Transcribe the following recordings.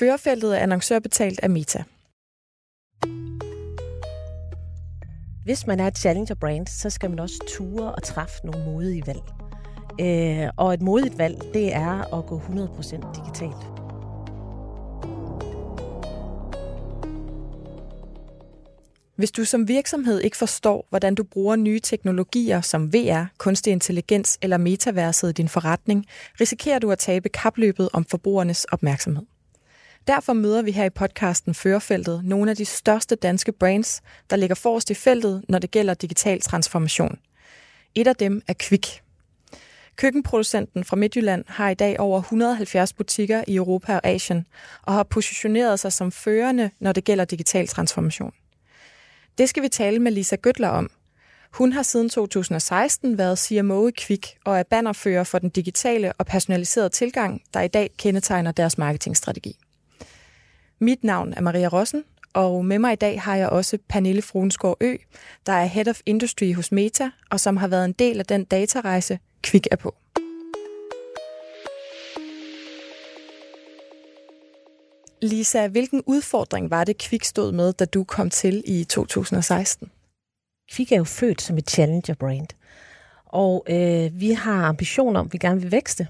Førerfeltet er annoncørbetalt af Meta. Hvis man er et challenger-brand, så skal man også ture og træffe nogle modige valg. Og et modigt valg, det er at gå 100% digitalt. Hvis du som virksomhed ikke forstår, hvordan du bruger nye teknologier som VR, kunstig intelligens eller metaverset i din forretning, risikerer du at tabe kapløbet om forbrugernes opmærksomhed. Derfor møder vi her i podcasten Førerfeltet nogle af de største danske brands, der ligger forrest i feltet, når det gælder digital transformation. Et af dem er Kvik. Køkkenproducenten fra Midtjylland har i dag over 170 butikker i Europa og Asien, og har positioneret sig som førende, når det gælder digital transformation. Det skal vi tale med Lisa Gøttler om. Hun har siden 2016 været CMO i Kvik og er bannerfører for den digitale og personaliserede tilgang, der i dag kendetegner deres marketingstrategi. Mit navn er Maria Rossen, og med mig i dag har jeg også Pernille Fruensgaard Øe, der er Head of Industry hos Meta, og som har været en del af den datarejse, Kvik er på. Lisa, hvilken udfordring var det, Kvik stod med, da du kom til i 2016? Kvik er jo født som et challenger-brand, og vi har ambitioner om, at vi gerne vil vækste.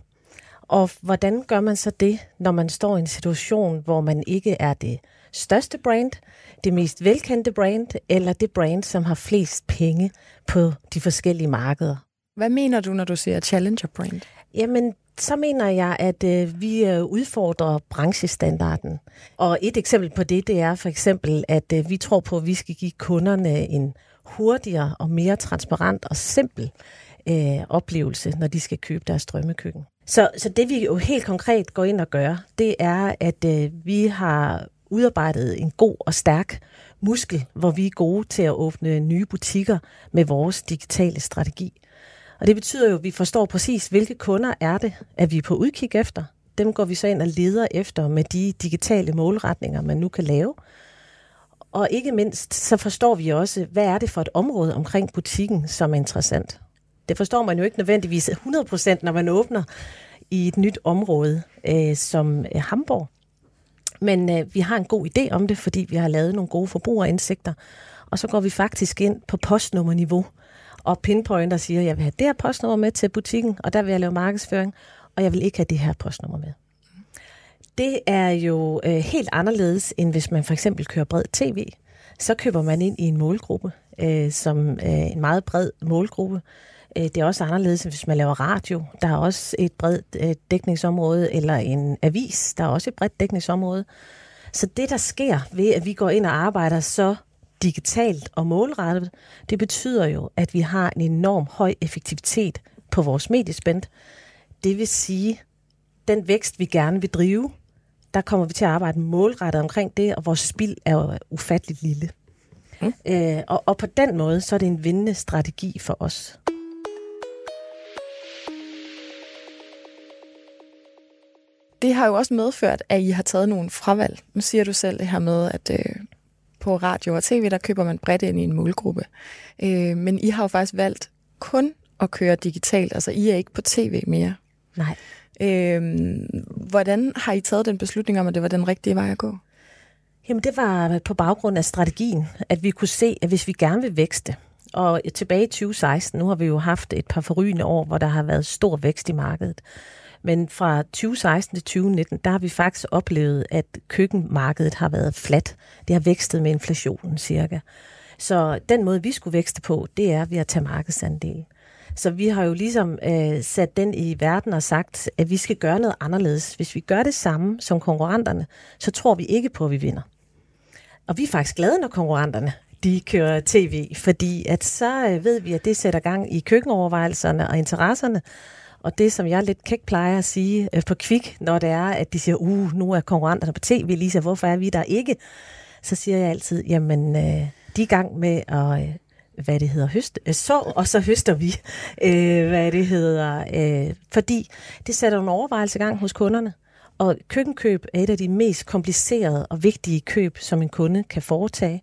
Og hvordan gør man så det, når man står i en situation, hvor man ikke er det største brand, det mest velkendte brand, eller det brand, som har flest penge på de forskellige markeder? Hvad mener du, når du siger challenger brand? Jamen, så mener jeg, at vi udfordrer branchestandarden. Og et eksempel på det er for eksempel, at vi tror på, at vi skal give kunderne en hurtigere og mere transparent og simpel oplevelse, når de skal købe deres drømmekøkken. Så det vi jo helt konkret går ind og gør, det er, at vi har udarbejdet en god og stærk muskel, hvor vi er gode til at åbne nye butikker med vores digitale strategi. Og det betyder jo, at vi forstår præcis, hvilke kunder er det, at vi er på udkig efter. Dem går vi så ind og leder efter med de digitale målretninger, man nu kan lave. Og ikke mindst, så forstår vi også, hvad er det for et område omkring butikken, som er interessant. Det forstår man jo ikke nødvendigvis 100%, når man åbner i et nyt område som Hamburg. Men vi har en god idé om det, fordi vi har lavet nogle gode forbrugerindsigter. Og så går vi faktisk ind på postnummerniveau og pinpointer og siger, jeg vil have det her postnummer med til butikken, og der vil jeg lave markedsføring, og jeg vil ikke have det her postnummer med. Det er jo helt anderledes, end hvis man for eksempel kører bred tv. Så køber man ind i en målgruppe, som en meget bred målgruppe. Det er også anderledes, hvis man laver radio. Der er også et bredt dækningsområde, eller en avis, der er også et bredt dækningsområde. Så det, der sker ved, at vi går ind og arbejder så digitalt og målrettet, det betyder jo, at vi har en enorm høj effektivitet på vores mediespend. Det vil sige, den vækst, vi gerne vil drive, der kommer vi til at arbejde målrettet omkring det, og vores spild er jo ufatteligt lille. Og på den måde, så er det en vindende strategi for os. Det har jo også medført, at I har taget nogle fravalg. Nu siger du selv det her med, at på radio og tv, der køber man bredt ind i en målgruppe. Men I har jo faktisk valgt kun at køre digitalt. Altså, I er ikke på tv mere. Nej. Hvordan har I taget den beslutning om, at det var den rigtige vej at gå? Jamen, det var på baggrund af strategien, at vi kunne se, at hvis vi gerne vil vækste, og tilbage i 2016, nu har vi jo haft et par forrygende år, hvor der har været stor vækst i markedet. Men fra 2016 til 2019, der har vi faktisk oplevet, at køkkenmarkedet har været fladt. Det har vækstet med inflationen cirka. Så den måde, vi skulle vækste på, det er ved at tage markedsandel. Så vi har jo ligesom sat den i verden og sagt, at vi skal gøre noget anderledes. Hvis vi gør det samme som konkurrenterne, så tror vi ikke på, at vi vinder. Og vi er faktisk glade, når konkurrenterne de kører tv, fordi at så ved vi, at det sætter gang i køkkenovervejelserne og interesserne. Og det, som jeg lidt kæk plejer at sige på Kvik, når det er, at de siger, nu er konkurrenterne på tv, Lisa, hvorfor er vi der ikke? Så siger jeg altid, jamen, de er i gang med at, høster vi, fordi det sætter en overvejelse i gang hos kunderne. Og køkkenkøb er et af de mest komplicerede og vigtige køb, som en kunde kan foretage.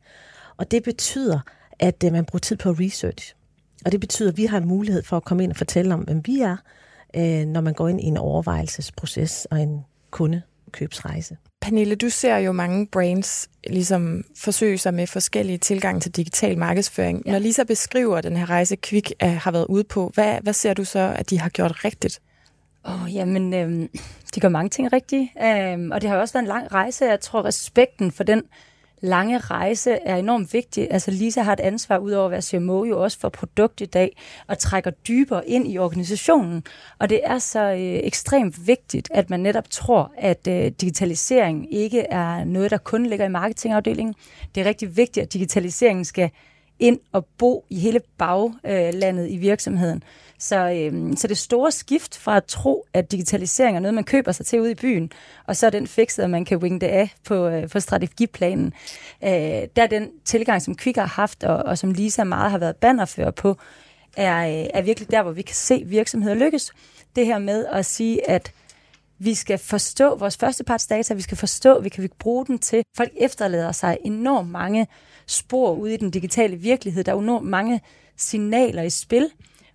Og det betyder, at man bruger tid på research. Og det betyder, at vi har en mulighed for at komme ind og fortælle om, hvem vi er, når man går ind i en overvejelsesproces og en kundekøbsrejse. Pernille, du ser jo mange brands ligesom forsøge sig med forskellige tilgang til digital markedsføring. Ja. Når Lisa beskriver den her rejse, Kvik har været ude på, hvad ser du så, at de har gjort rigtigt? De gør mange ting rigtigt, og det har også været en lang rejse. Jeg tror, respekten for den lange rejse er enormt vigtig. Altså Lisa har et ansvar ud over at være CMO jo også for produkt i dag, og trækker dybere ind i organisationen. Og det er så ekstremt vigtigt, at man netop tror, at digitalisering ikke er noget, der kun ligger i marketingafdelingen. Det er rigtig vigtigt, at digitaliseringen skal ind og bo i hele baglandet i virksomheden. Så det store skift fra at tro, at digitalisering er noget, man køber sig til ude i byen, og så er den fikset, og man kan winge det af på strategiplanen. Der er den tilgang, som Kvik har haft, og som Lisa meget har været bannerfører på, er virkelig der, hvor vi kan se virksomheder lykkes. Det her med at sige, at vi skal forstå vores førstepartsdata, vi skal forstå, hvad kan vi bruge den til. Folk efterlader sig enormt mange spor ude i den digitale virkelighed. Der er enormt mange signaler i spil,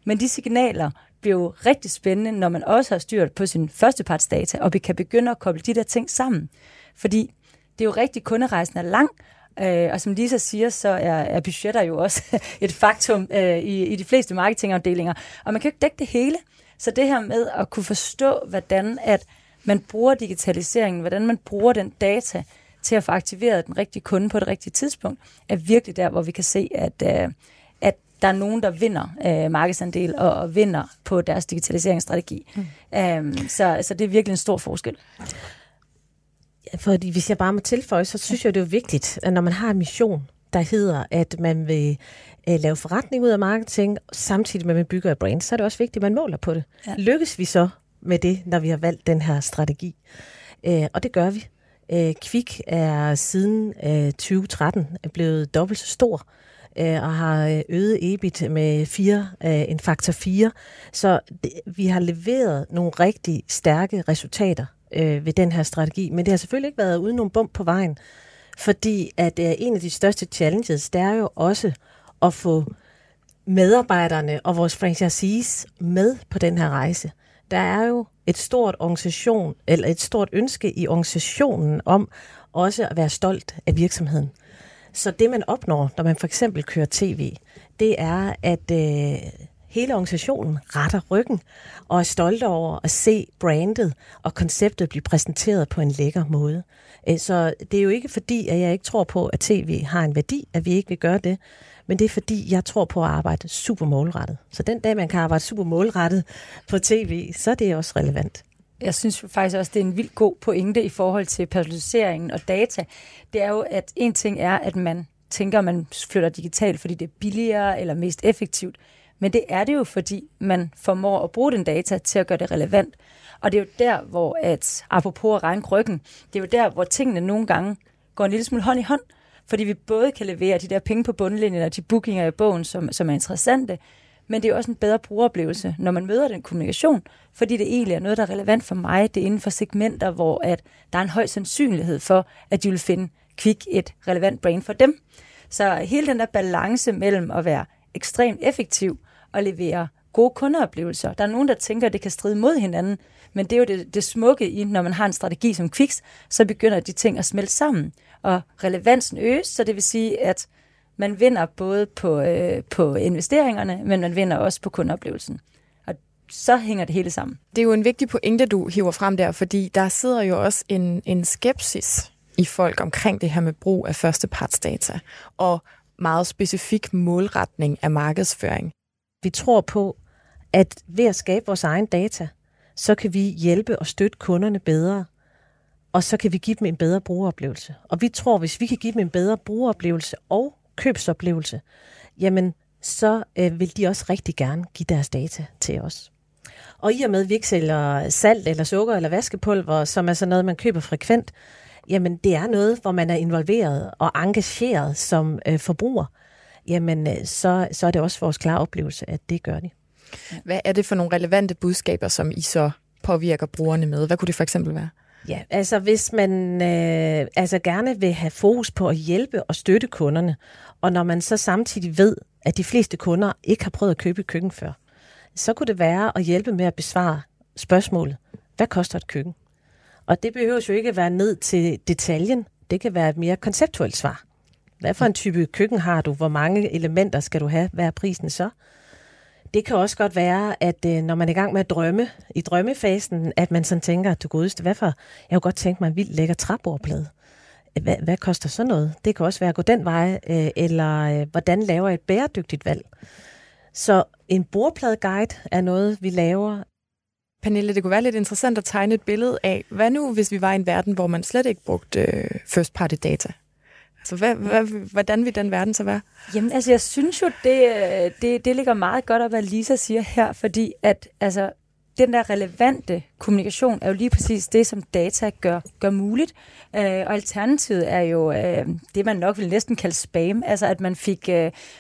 men de signaler bliver jo rigtig spændende, når man også har styrt på sin førstepartsdata, og vi kan begynde at koble de der ting sammen. Fordi det er jo rigtigt, kunderejsen er lang, og som Lisa siger, så er budgetter jo også et faktum i de fleste marketingafdelinger. Og man kan jo ikke dække det hele. Så det her med at kunne forstå, hvordan at man bruger digitaliseringen, hvordan man bruger den data til at få aktiveret den rigtige kunde på det rigtige tidspunkt, er virkelig der, hvor vi kan se, at der er nogen, der vinder markedsandel og vinder på deres digitaliseringsstrategi. Så det er virkelig en stor forskel. Fordi hvis jeg bare må tilføje, så synes jeg, det er vigtigt, at når man har en mission, der hedder, at man vil lave forretning ud af marketing, samtidig med, at man bygger et brand, så er det også vigtigt, at man måler på det. Ja. Lykkes vi så med det, når vi har valgt den her strategi? Og det gør vi. Kvik er siden 2013 blevet dobbelt så stor, og har øget EBIT med en faktor 4. Så vi har leveret nogle rigtig stærke resultater ved den her strategi, men det har selvfølgelig ikke været uden nogle bump på vejen. Fordi at en af de største challenges, det er jo også at få medarbejderne og vores franchisees med på den her rejse. Der er jo et stort ønske i organisationen om også at være stolt af virksomheden. Så det man opnår, når man for eksempel kører tv, det er, at hele organisationen retter ryggen og er stolt over at se brandet og konceptet blive præsenteret på en lækker måde. Så det er jo ikke fordi, at jeg ikke tror på, at tv har en værdi, at vi ikke vil gøre det, men det er fordi, jeg tror på at arbejde super målrettet. Så den dag, man kan arbejde super målrettet på tv, så er det også relevant. Jeg synes faktisk også, det er en vildt god pointe i forhold til personaliseringen og data. Det er jo, at en ting er, at man tænker, at man flytter digitalt, fordi det er billigere eller mest effektivt. Men det er det jo, fordi man formår at bruge den data til at gøre det relevant. Og det er jo der, hvor apropos at regne ryggen, det er jo der, hvor tingene nogle gange går en lille smule hånd i hånd, fordi vi både kan levere de der penge på bundlinjen og de bookinger i bogen, som er interessante, men det er også en bedre brugeroplevelse, når man møder den kommunikation, fordi det egentlig er noget, der er relevant for mig. Det er inden for segmenter, hvor der er en høj sandsynlighed for, at de vil finde Kvik et relevant brand for dem. Så hele den der balance mellem at være ekstremt effektiv og levere gode kundeoplevelser. Der er nogen, der tænker, at det kan stride mod hinanden, men det er jo det smukke i, når man har en strategi som Kvik, så begynder de ting at smelte sammen, og relevansen øges, så det vil sige, at man vinder både på investeringerne, men man vinder også på kundeoplevelsen. Og så hænger det hele sammen. Det er jo en vigtig pointe, du hiver frem der, fordi der sidder jo også en skepsis i folk omkring det her med brug af førstepartsdata, og meget specifik målretning af markedsføring. Vi tror på, at ved at skabe vores egen data, så kan vi hjælpe og støtte kunderne bedre, og så kan vi give dem en bedre brugeroplevelse. Og vi tror, hvis vi kan give dem en bedre brugeroplevelse og købsoplevelse, jamen så vil de også rigtig gerne give deres data til os. Og i og med, at vi ikke sælger salt eller sukker eller vaskepulver, som er sådan noget, man køber frekvent, jamen det er noget, hvor man er involveret og engageret som forbruger, jamen så er det også vores klare oplevelse, at det gør de. Hvad er det for nogle relevante budskaber, som I så påvirker brugerne med? Hvad kunne det for eksempel være? Ja, altså hvis man gerne vil have fokus på at hjælpe og støtte kunderne, og når man så samtidig ved, at de fleste kunder ikke har prøvet at købe et køkken før, så kunne det være at hjælpe med at besvare spørgsmålet, hvad koster et køkken? Og det behøver jo ikke være ned til detaljen. Det kan være et mere konceptuelt svar. Hvad for en type køkken har du? Hvor mange elementer skal du have? Hvad er prisen så? Det kan også godt være, at når man er i gang med at drømme, i drømmefasen, at man sådan tænker, du godeste, hvad for? Jeg kunne godt tænke mig en vildt lækker træbordplade. Hvad koster sådan noget? Det kan også være at gå den vej, eller hvordan laver jeg et bæredygtigt valg? Så en bordpladeguide er noget, vi laver. Pernille, det kunne være lidt interessant at tegne et billede af, hvad nu, hvis vi var i en verden, hvor man slet ikke brugte first party data? Altså, hvordan vil den verden så være? Jamen, altså, jeg synes jo, det ligger meget godt op, hvad Lisa siger her, fordi at, altså, den der relevante kommunikation er jo lige præcis det, som data gør muligt. Og alternativet er jo det, man nok vil næsten kalde spam. Altså, at man fik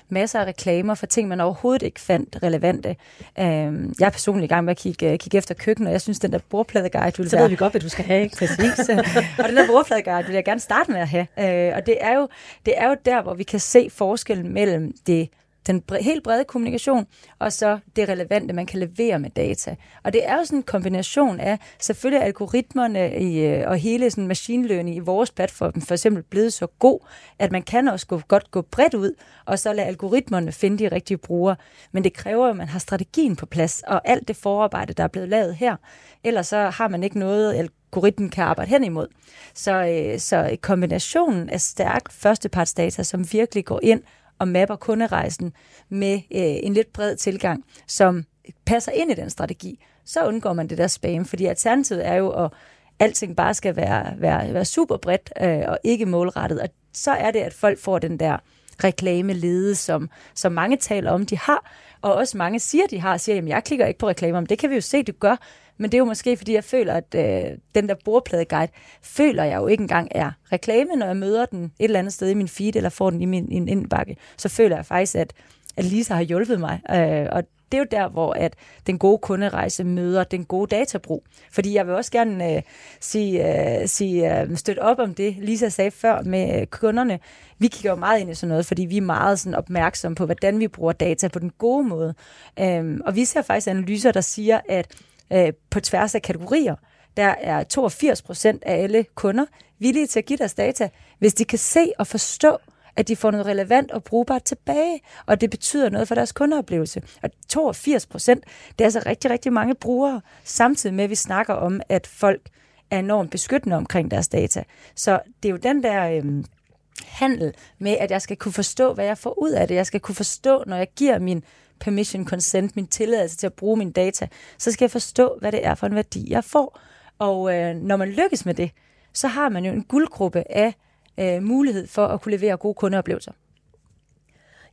masser af reklamer for ting, man overhovedet ikke fandt relevante. Jeg er personligt i gang med at kigge efter køkken, og jeg synes, den der bordpladeguide vil være... Så ved vi godt, hvad du skal have, ikke? Præcis. Og den der bordpladeguide vil jeg gerne starte med at have. Og det er jo der, hvor vi kan se forskellen mellem den helt brede kommunikation, og så det relevante, man kan levere med data. Og det er jo sådan en kombination af selvfølgelig algoritmerne og hele sådan machine learning i vores platform for eksempel blevet så god, at man kan også godt gå bredt ud, og så lade algoritmerne finde de rigtige brugere. Men det kræver jo, at man har strategien på plads, og alt det forarbejde, der er blevet lavet her. Ellers så har man ikke noget algoritmen kan arbejde hen imod. Så kombinationen af stærk førstepartsdata, som virkelig går ind og mapper kunderejsen med en lidt bred tilgang, som passer ind i den strategi, så undgår man det der spam, fordi alternativet er jo, at alting bare skal være super bredt og ikke målrettet, og så er det, at folk får den der reklamelede, som mange taler om, de har, og også mange siger, de har, siger, jamen jeg klikker ikke på reklamer, men det kan vi jo se, du gør, men det er jo måske, fordi jeg føler, at den der bordpladeguide, føler jeg jo ikke engang er reklame, når jeg møder den et eller andet sted i min feed, eller får den i min indbakke, så føler jeg faktisk, at Lisa har hjulpet mig, og det er jo der, hvor at den gode kunderejse møder den gode databrug. Fordi jeg vil også gerne støtte op om det, Lisa sagde før med kunderne. Vi kigger jo meget ind i sådan noget, fordi vi er meget sådan opmærksomme på, hvordan vi bruger data på den gode måde. Og vi ser faktisk analyser, der siger, at på tværs af kategorier, der er 82% af alle kunder villige til at give deres data, hvis de kan se og forstå, at de får noget relevant og brugbart tilbage, og det betyder noget for deres kundeoplevelse. Og 82%, det er altså rigtig, rigtig mange brugere, samtidig med, at vi snakker om, at folk er enormt beskyttende omkring deres data. Så det er jo den der handel med, at jeg skal kunne forstå, hvad jeg får ud af det. Jeg skal kunne forstå, når jeg giver min permission, consent, min tilladelse til at bruge mine data, så skal jeg forstå, hvad det er for en værdi, jeg får. Og når man lykkes med det, så har man jo en guldgruppe af mulighed for at kunne levere gode kundeoplevelser.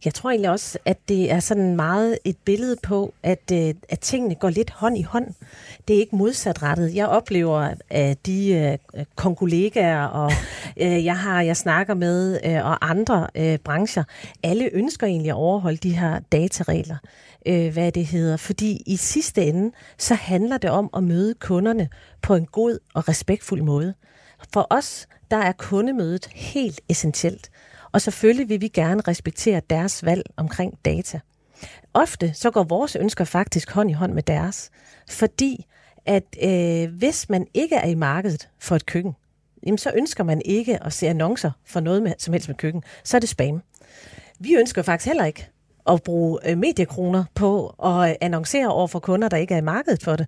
Jeg tror egentlig også, at det er sådan meget et billede på, at tingene går lidt hånd i hånd. Det er ikke modsatrettet. Jeg oplever de kollegaer, og jeg snakker med, og andre brancher. Alle ønsker egentlig at overholde de her dataregler, hvad det hedder. Fordi i sidste ende, så handler det om at møde kunderne på en god og respektfuld måde. For os, der er kundemødet helt essentielt. Og selvfølgelig vil vi gerne respektere deres valg omkring data. Ofte så går vores ønsker faktisk hånd i hånd med deres, fordi at hvis man ikke er i markedet for et køkken, jamen, så ønsker man ikke at se annoncer for noget med, som helst med køkken, så er det spam. Vi ønsker faktisk heller ikke at bruge mediekroner på at annoncere over for kunder, der ikke er i markedet for det.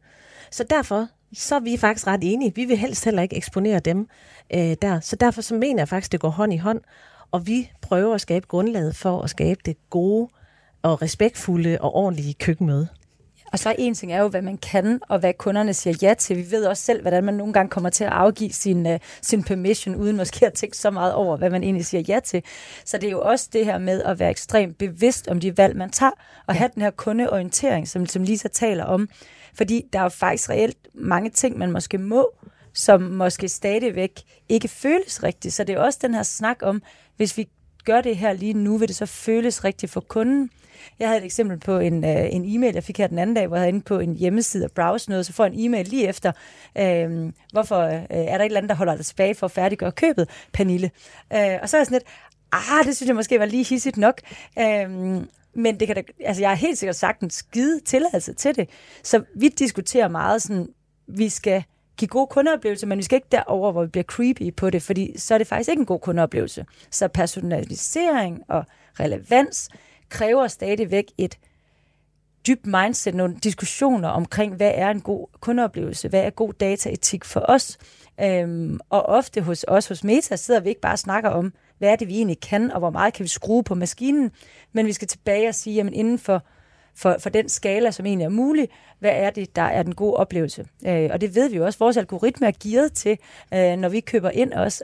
Så derfor så er vi faktisk ret enige. Vi vil helst heller ikke eksponere dem der. Så derfor så mener jeg faktisk, at det går hånd i hånd. Og vi prøver at skabe grundlaget for at skabe det gode og respektfulde og ordentlige køkkenmøde. Og så en ting er jo, hvad man kan, og hvad kunderne siger ja til. Vi ved også selv, hvordan man nogle gange kommer til at afgive sin permission, uden måske at tænke så meget over, hvad man egentlig siger ja til. Så det er jo også det her med at være ekstremt bevidst om de valg, man tager, og have den her kundeorientering, som Lisa taler om. Fordi der er jo faktisk reelt mange ting, man måske må, som måske stadigvæk ikke føles rigtigt. Så det er også den her snak om, hvis vi gør det her lige nu, vil det så føles rigtigt for kunden. Jeg havde et eksempel på en e-mail, jeg fik her den anden dag, hvor jeg havde inde på en hjemmeside og browse noget, så får jeg en e-mail lige efter, hvorfor er der et eller andet, der holder dig tilbage for at færdiggøre købet, Pernille. Og så er jeg sådan lidt, det synes jeg måske var lige hissigt nok. Men det kan da, altså jeg har helt sikkert sagt en skide tilladelse til det. Så vi diskuterer meget sådan, vi skal give gode kundeoplevelser, men vi skal ikke derover, hvor vi bliver creepy på det, fordi så er det faktisk ikke en god kundeoplevelse. Så personalisering og relevans kræver stadigvæk et dybt mindset, nogle diskussioner omkring, hvad er en god kundeoplevelse, hvad er god dataetik for os. Og ofte hos os, hos Meta, sidder vi ikke bare og snakker om, hvad er det, vi egentlig kan, og hvor meget kan vi skrue på maskinen, men vi skal tilbage og sige, jamen inden for den skala, som egentlig er mulig, hvad er det, der er den gode oplevelse? Og det ved vi jo også. Vores algoritme er gearet til, når vi køber ind os,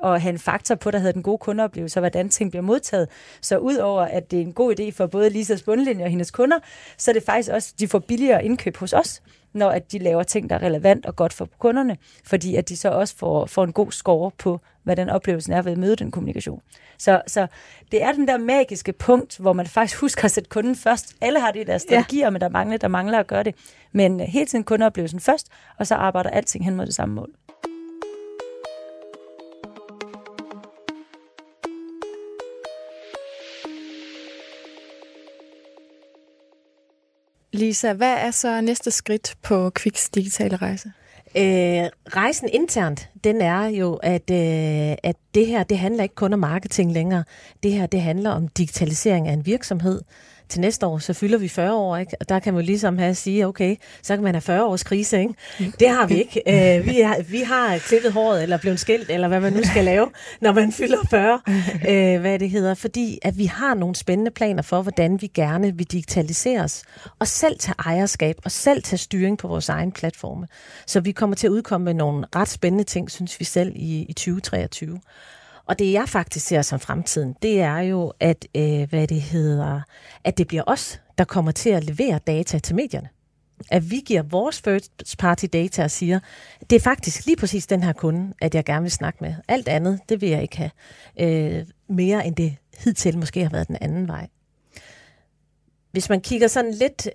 og have en faktor på, der hedder den gode kundeoplevelse, og hvordan ting bliver modtaget. Så udover, at det er en god idé for både Lisas bundlinje og hendes kunder, så er det faktisk også, de får billigere indkøb hos os, når at de laver ting, der er relevant og godt for kunderne, fordi at de så også får en god score på, hvad den oplevelsen er ved at møde den kommunikation. Så det er den der magiske punkt, hvor man faktisk husker at sætte kunden først. Alle har det i deres strategier, men der mangler at gøre det. Men hele tiden kundeoplevelsen først, og så arbejder alting hen mod det samme mål. Lisa, hvad er så næste skridt på Kviks digitale rejse? Rejsen internt, den er jo, at det her, det handler ikke kun om marketing længere. Det her, det handler om digitalisering af en virksomhed. Til næste år, så fylder vi 40 år, ikke? Og der kan man jo ligesom have at sige, okay, så kan man have 40 års krise, ikke? Det har vi ikke. Vi har klippet håret, eller blevet skilt, eller hvad man nu skal lave, når man fylder 40, fordi at vi har nogle spændende planer for, hvordan vi gerne vil digitaliseres, og selv tage ejerskab, og selv tage styring på vores egen platforme. Så vi kommer til at udkomme med nogle ret spændende ting, synes vi selv, i 2023. Og det, jeg faktisk ser som fremtiden, det er jo, at det bliver os, der kommer til at levere data til medierne. At vi giver vores first party data og siger, det er faktisk lige præcis den her kunde, at jeg gerne vil snakke med. Alt andet, det vil jeg ikke have mere, end det hidtil måske har været den anden vej. Hvis man kigger sådan lidt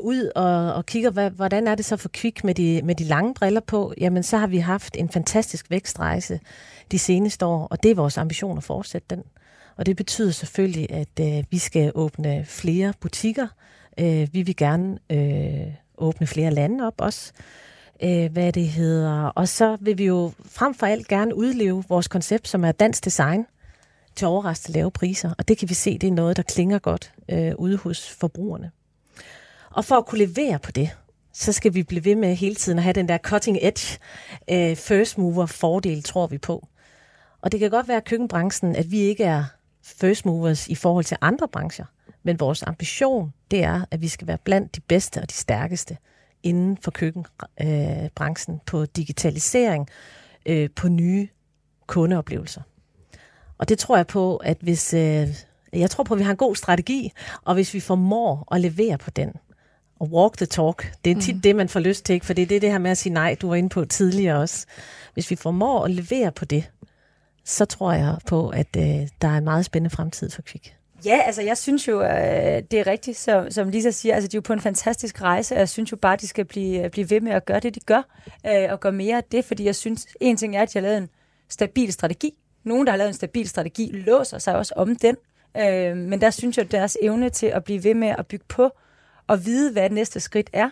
ud og kigger, hvordan er det så for Kvik med de lange briller på, jamen så har vi haft en fantastisk vækstrejse de seneste år, og det er vores ambition at fortsætte den. Og det betyder selvfølgelig, at vi skal åbne flere butikker. Vi vil gerne åbne flere lande op også. Og så vil vi jo frem for alt gerne udleve vores koncept, som er dansk design, til overraskende lave priser, og det kan vi se, det er noget, der klinger godt ude hos forbrugerne. Og for at kunne levere på det, så skal vi blive ved med hele tiden at have den der cutting edge first mover fordel, tror vi på. Og det kan godt være køkkenbranchen, at vi ikke er first movers i forhold til andre brancher, men vores ambition, det er, at vi skal være blandt de bedste og de stærkeste inden for køkkenbranchen på digitalisering, på nye kundeoplevelser. Og det tror jeg på, at jeg tror på, at vi har en god strategi, og hvis vi formår at levere på den, og walk the talk, det er tit det, man får lyst til, for det er det her med at sige nej, du var inde på tidligere også. Hvis vi formår at levere på det, så tror jeg på, at der er en meget spændende fremtid for Kvik. Ja, altså jeg synes jo, det er rigtigt, som Lisa siger, altså de er jo på en fantastisk rejse, og jeg synes jo bare, de skal blive ved med at gøre det, de gør, og gøre mere af det, fordi jeg synes, en ting er, at de har lavet en stabil strategi. Nogen, der har lavet en stabil strategi, låser sig også om den. Men der synes jeg, deres evne til at blive ved med at bygge på og vide, hvad det næste skridt er,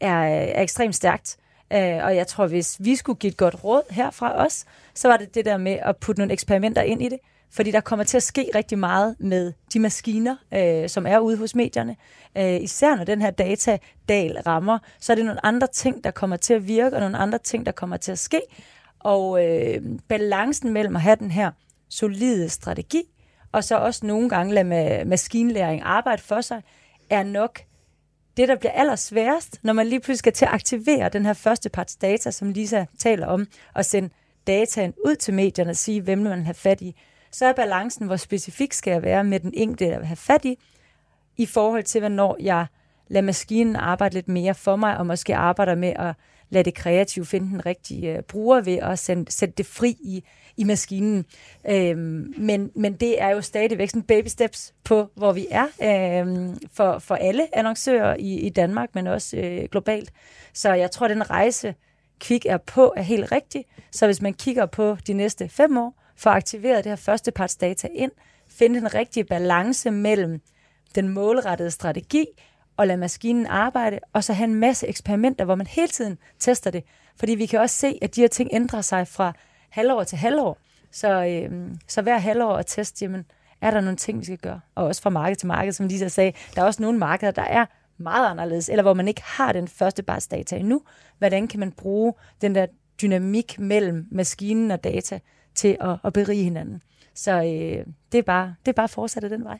er ekstremt stærkt. Og jeg tror, hvis vi skulle give et godt råd her fra os, så var det det der med at putte nogle eksperimenter ind i det. Fordi der kommer til at ske rigtig meget med de maskiner, som er ude hos medierne. Især når den her datadal rammer, så er det nogle andre ting, der kommer til at virke, og nogle andre ting, der kommer til at ske. Og balancen mellem at have den her solide strategi, og så også nogle gange lade med maskinlæring arbejde for sig, er nok det, der bliver allersværest, når man lige pludselig skal til at aktivere den her førsteparts data, som Lisa taler om, og sende dataen ud til medierne og sige, hvem man vil have fat i. Så er balancen, hvor specifik skal jeg være med den enkelte, der vil have fat i forhold til, hvornår jeg lader maskinen arbejde lidt mere for mig, og måske arbejder med at lad det kreative finde den rigtige bruger ved at sætte det fri i maskinen. Men det er jo stadigvæk sådan baby steps på, hvor vi er for alle annoncører i Danmark, men også globalt. Så jeg tror, den rejse, Kvik er på, er helt rigtig. Så hvis man kigger på de næste 5 år, får aktiveret det her førsteparts data ind, finde den rigtige balance mellem den målrettede strategi og lade maskinen arbejde, og så have en masse eksperimenter, hvor man hele tiden tester det. Fordi vi kan også se, at de her ting ændrer sig fra halvår til halvår. Så hver halvår at teste, jamen, er der nogle ting, vi skal gøre? Og også fra marked til marked, som Lisa sagde, der er også nogle markeder, der er meget anderledes, eller hvor man ikke har den første basdata endnu. Hvordan kan man bruge den der dynamik mellem maskinen og data til at berige hinanden? Så det er bare fortsat den vej.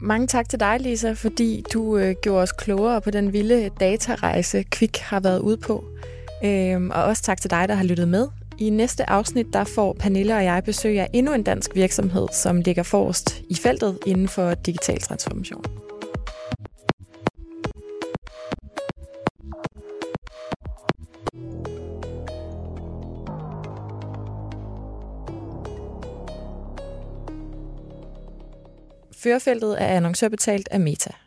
Mange tak til dig, Lisa, fordi du gjorde os klogere på den vilde datarejse, Kvik har været ude på. Og også tak til dig, der har lyttet med. I næste afsnit, der får Pernille og jeg besøg af endnu en dansk virksomhed, som ligger forrest i feltet inden for digital transformation. Førerfeltet er annoncørbetalt af Meta.